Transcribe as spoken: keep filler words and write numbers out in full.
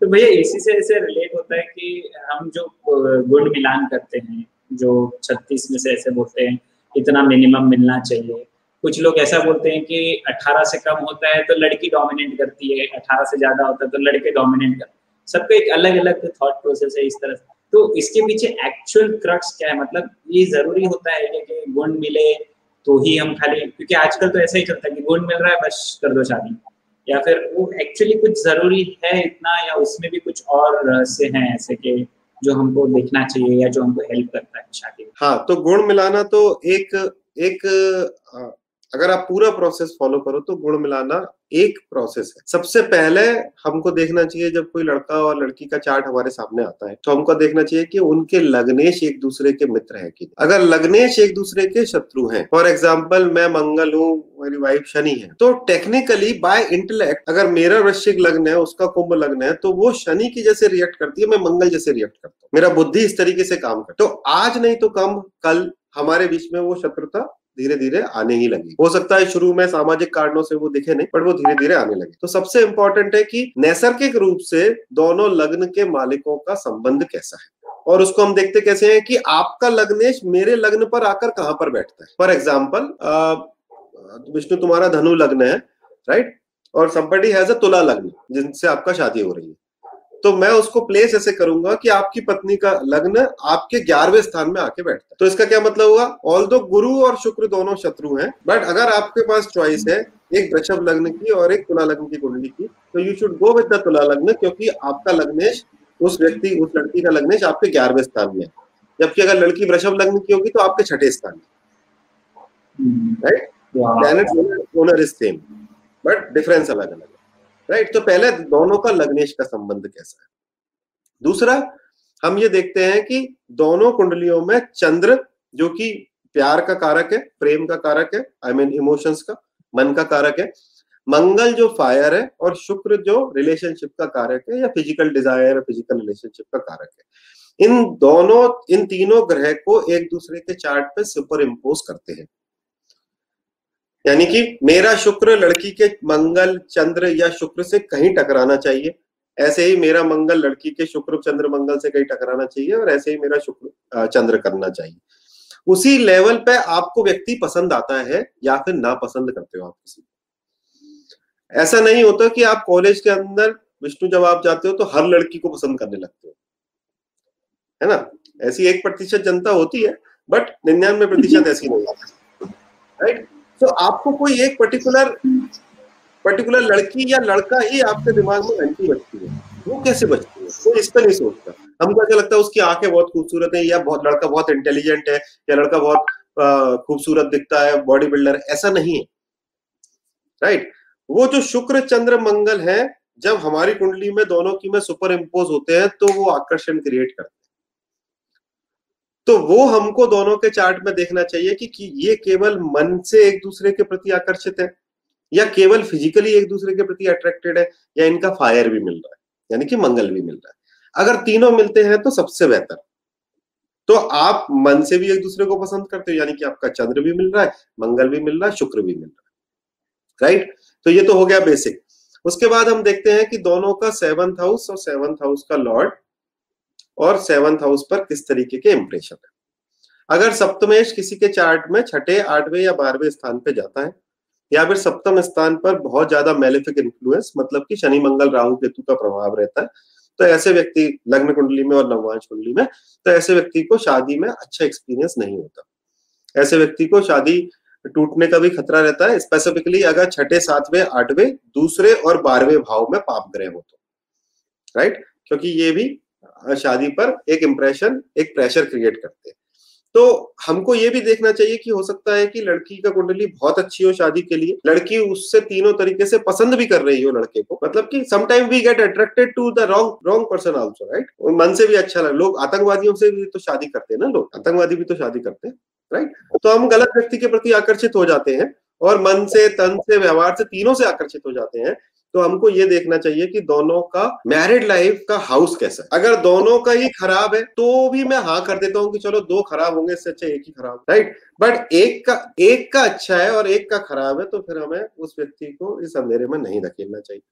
तो भैया इसी से ऐसे रिलेट होता है कि हम जो गुण मिलान करते हैं, जो छत्तीस में से ऐसे बोलते हैं इतना मिनिमम मिलना चाहिए, कुछ लोग ऐसा बोलते हैं कि अठारह से कम होता है तो लड़की डोमिनेट करती है, अठारह से ज्यादा होता है तो लड़के डोमिनेट करते हैं, सबका एक अलग अलग थॉट प्रोसेस है इस तरह। तो इसके पीछे एक्चुअल क्रक्स क्या है, मतलब ये जरूरी होता है कि गुण मिले तो ही हम खाली, क्योंकि आजकल तो ऐसा ही चलता है कि गुण मिल रहा है बस कर दो शादी, या फिर वो एक्चुअली कुछ जरूरी है इतना, या उसमें भी कुछ और रहस्य हैं ऐसे के जो हमको देखना चाहिए या जो हमको हेल्प करता है शादी। हाँ, तो गुण मिलाना तो एक एक अगर आप पूरा प्रोसेस फॉलो करो तो गुण मिलाना एक प्रोसेस है। सबसे पहले हमको देखना चाहिए, जब कोई लड़का और लड़की का चार्ट हमारे सामने आता है तो हमको देखना चाहिए कि उनके लग्नेश एक दूसरे के मित्र हैं कि नहीं। अगर लग्नेश एक दूसरे के शत्रु हैं, फॉर एग्जांपल मैं मंगल हूँ, मेरी वाइफ शनि है, तो टेक्निकली बाय इंटेलेक्ट अगर मेरा वृश्चिक लग्न है, उसका कुंभ लग्न है, तो वो शनि की जैसे रिएक्ट करती है, मैं मंगल जैसे रिएक्ट करता हूँ, मेरा बुद्धि इस तरीके से काम करता है। तो आज नहीं तो कम कल हमारे बीच में वो शत्रुता धीरे धीरे आने ही लगी। हो सकता है शुरू में सामाजिक कारणों से वो दिखे नहीं, पर वो धीरे धीरे आने लगे। तो सबसे इम्पोर्टेंट है कि नैसर्गिक रूप से दोनों लग्न के मालिकों का संबंध कैसा है, और उसको हम देखते कैसे हैं कि आपका लग्नेश मेरे लग्न पर आकर कहां पर बैठता है। फॉर एग्जाम्पल विष्णु तुम्हारा धनु लग्न है, राइट, और somebody has a तुला लग्न जिनसे आपका शादी हो रही है, तो मैं उसको प्लेस ऐसे करूंगा कि आपकी पत्नी का लग्न आपके ग्यारहवें स्थान में आके बैठता है। तो इसका क्या मतलब हुआ, ऑल्दो गुरु और शुक्र दोनों शत्रु हैं, बट अगर आपके पास चॉइस है एक वृषभ लग्न की और एक तुला लग्न की कुंडली की, तो you should go with the तुला लग्न, क्योंकि आपका लग्नेश उस व्यक्ति उस लड़की का लग्नेश आपके ग्यारहवें स्थान में है, जबकि अगर लड़की वृषभ लग्न की होगी तो आपके छठे स्थान में, right. Planet owner is same but difference अलग अलग, राइट। तो पहले दोनों का लग्नेश का संबंध कैसा है। दूसरा हम ये देखते हैं कि दोनों कुंडलियों में चंद्र, जो कि प्यार का कारक है, प्रेम का कारक है, आई मीन इमोशंस का, मन का कारक है, मंगल जो फायर है, और शुक्र जो रिलेशनशिप का कारक है या फिजिकल डिजायर फिजिकल रिलेशनशिप का कारक है, इन दोनों इन तीनों ग्रह को एक दूसरे के चार्ट पे सुपर इम्पोज करते हैं। यानी कि मेरा शुक्र लड़की के मंगल चंद्र या शुक्र से कहीं टकराना चाहिए, ऐसे ही मेरा मंगल लड़की के शुक्र चंद्र मंगल से कहीं टकराना चाहिए, और ऐसे ही मेरा शुक्र चंद्र करना चाहिए। उसी लेवल पे आपको व्यक्ति पसंद आता है या फिर ना पसंद करते हो आप किसी को। ऐसा नहीं होता कि आप कॉलेज के अंदर विष्णु जब आप जाते हो तो हर लड़की को पसंद करने लगते हो, है ना। ऐसी एक प्रतिशत जनता होती है, बट निन्यानवे प्रतिशत ऐसी नहीं होती, राइट। तो आपको कोई एक पर्टिकुलर पर्टिकुलर लड़की या लड़का ही आपके दिमाग में घंटी बजती है। वो कैसे बजती है, वो इस पर नहीं सोचता। हमको ऐसा लगता है उसकी आंखें बहुत खूबसूरत है, या बहुत लड़का बहुत इंटेलिजेंट है, या लड़का बहुत खूबसूरत दिखता है, बॉडी बिल्डर, ऐसा नहीं है, राइट। वो जो शुक्र चंद्र मंगल है, जब हमारी कुंडली में दोनों की में सुपर इम्पोज होते हैं तो वो आकर्षण क्रिएट करते हैं। तो वो हमको दोनों के चार्ट में देखना चाहिए कि, कि ये केवल मन से एक दूसरे के प्रति आकर्षित है, या केवल फिजिकली एक दूसरे के प्रति अट्रैक्टेड है, या इनका फायर भी मिल रहा है, यानी कि मंगल भी मिल रहा है। अगर तीनों मिलते हैं तो सबसे बेहतर। तो आप मन से भी एक दूसरे को पसंद करते हो, यानी कि आपका चंद्र भी मिल रहा है, मंगल भी मिल रहा है, शुक्र भी मिल रहा है, राइट। तो ये तो हो गया बेसिक। उसके बाद हम देखते हैं कि दोनों का सेवंथ हाउस और सेवंथ हाउस का लॉर्ड और सेवंथ हाउस पर किस तरीके के इंप्रेशन है। अगर सप्तमेश किसी के चार्ट में छठे आठवें या बारहवें स्थान पे जाता है, या फिर सप्तम स्थान पर बहुत ज्यादा मेलेफिक इन्फ्लुएंस, मतलब कि शनि मंगल राहु केतु का प्रभाव रहता है, तो ऐसे व्यक्ति लग्न कुंडली में और नववांश कुंडली में, तो ऐसे व्यक्ति को शादी में अच्छा एक्सपीरियंस नहीं होता। ऐसे व्यक्ति को शादी टूटने का भी खतरा रहता है, स्पेसिफिकली अगर छठे सातवें आठवें दूसरे और बारहवें भाव में पाप ग्रह हो तो, राइट, क्योंकि ये भी शादी पर एक इंप्रेशन एक प्रेशर क्रिएट करते हैं। तो हमको ये भी देखना चाहिए कि हो सकता है कि लड़की का कुंडली बहुत अच्छी हो शादी के लिए, लड़की उससे तीनों तरीके से पसंद भी कर रही हो लड़के को, मतलब कि sometime we get attracted to the wrong wrong person also, right. मन से भी अच्छा लग, लोग आतंकवादियों से भी तो शादी करते हैं ना, लोग आतंकवादी भी तो शादी करते हैं, राइट। तो हम गलत व्यक्ति के प्रति आकर्षित हो जाते हैं, और मन से तन से व्यवहार से तीनों से आकर्षित हो जाते हैं। तो हमको ये देखना चाहिए कि दोनों का मैरिड लाइफ का हाउस कैसा है। अगर दोनों का ही खराब है तो भी मैं हाँ कर देता हूँ कि चलो दो खराब होंगे, इससे अच्छा एक ही खराब, राइट। बट एक का एक का अच्छा है और एक का खराब है, तो फिर हमें उस व्यक्ति को इस अंधेरे में नहीं धकेलना चाहिए।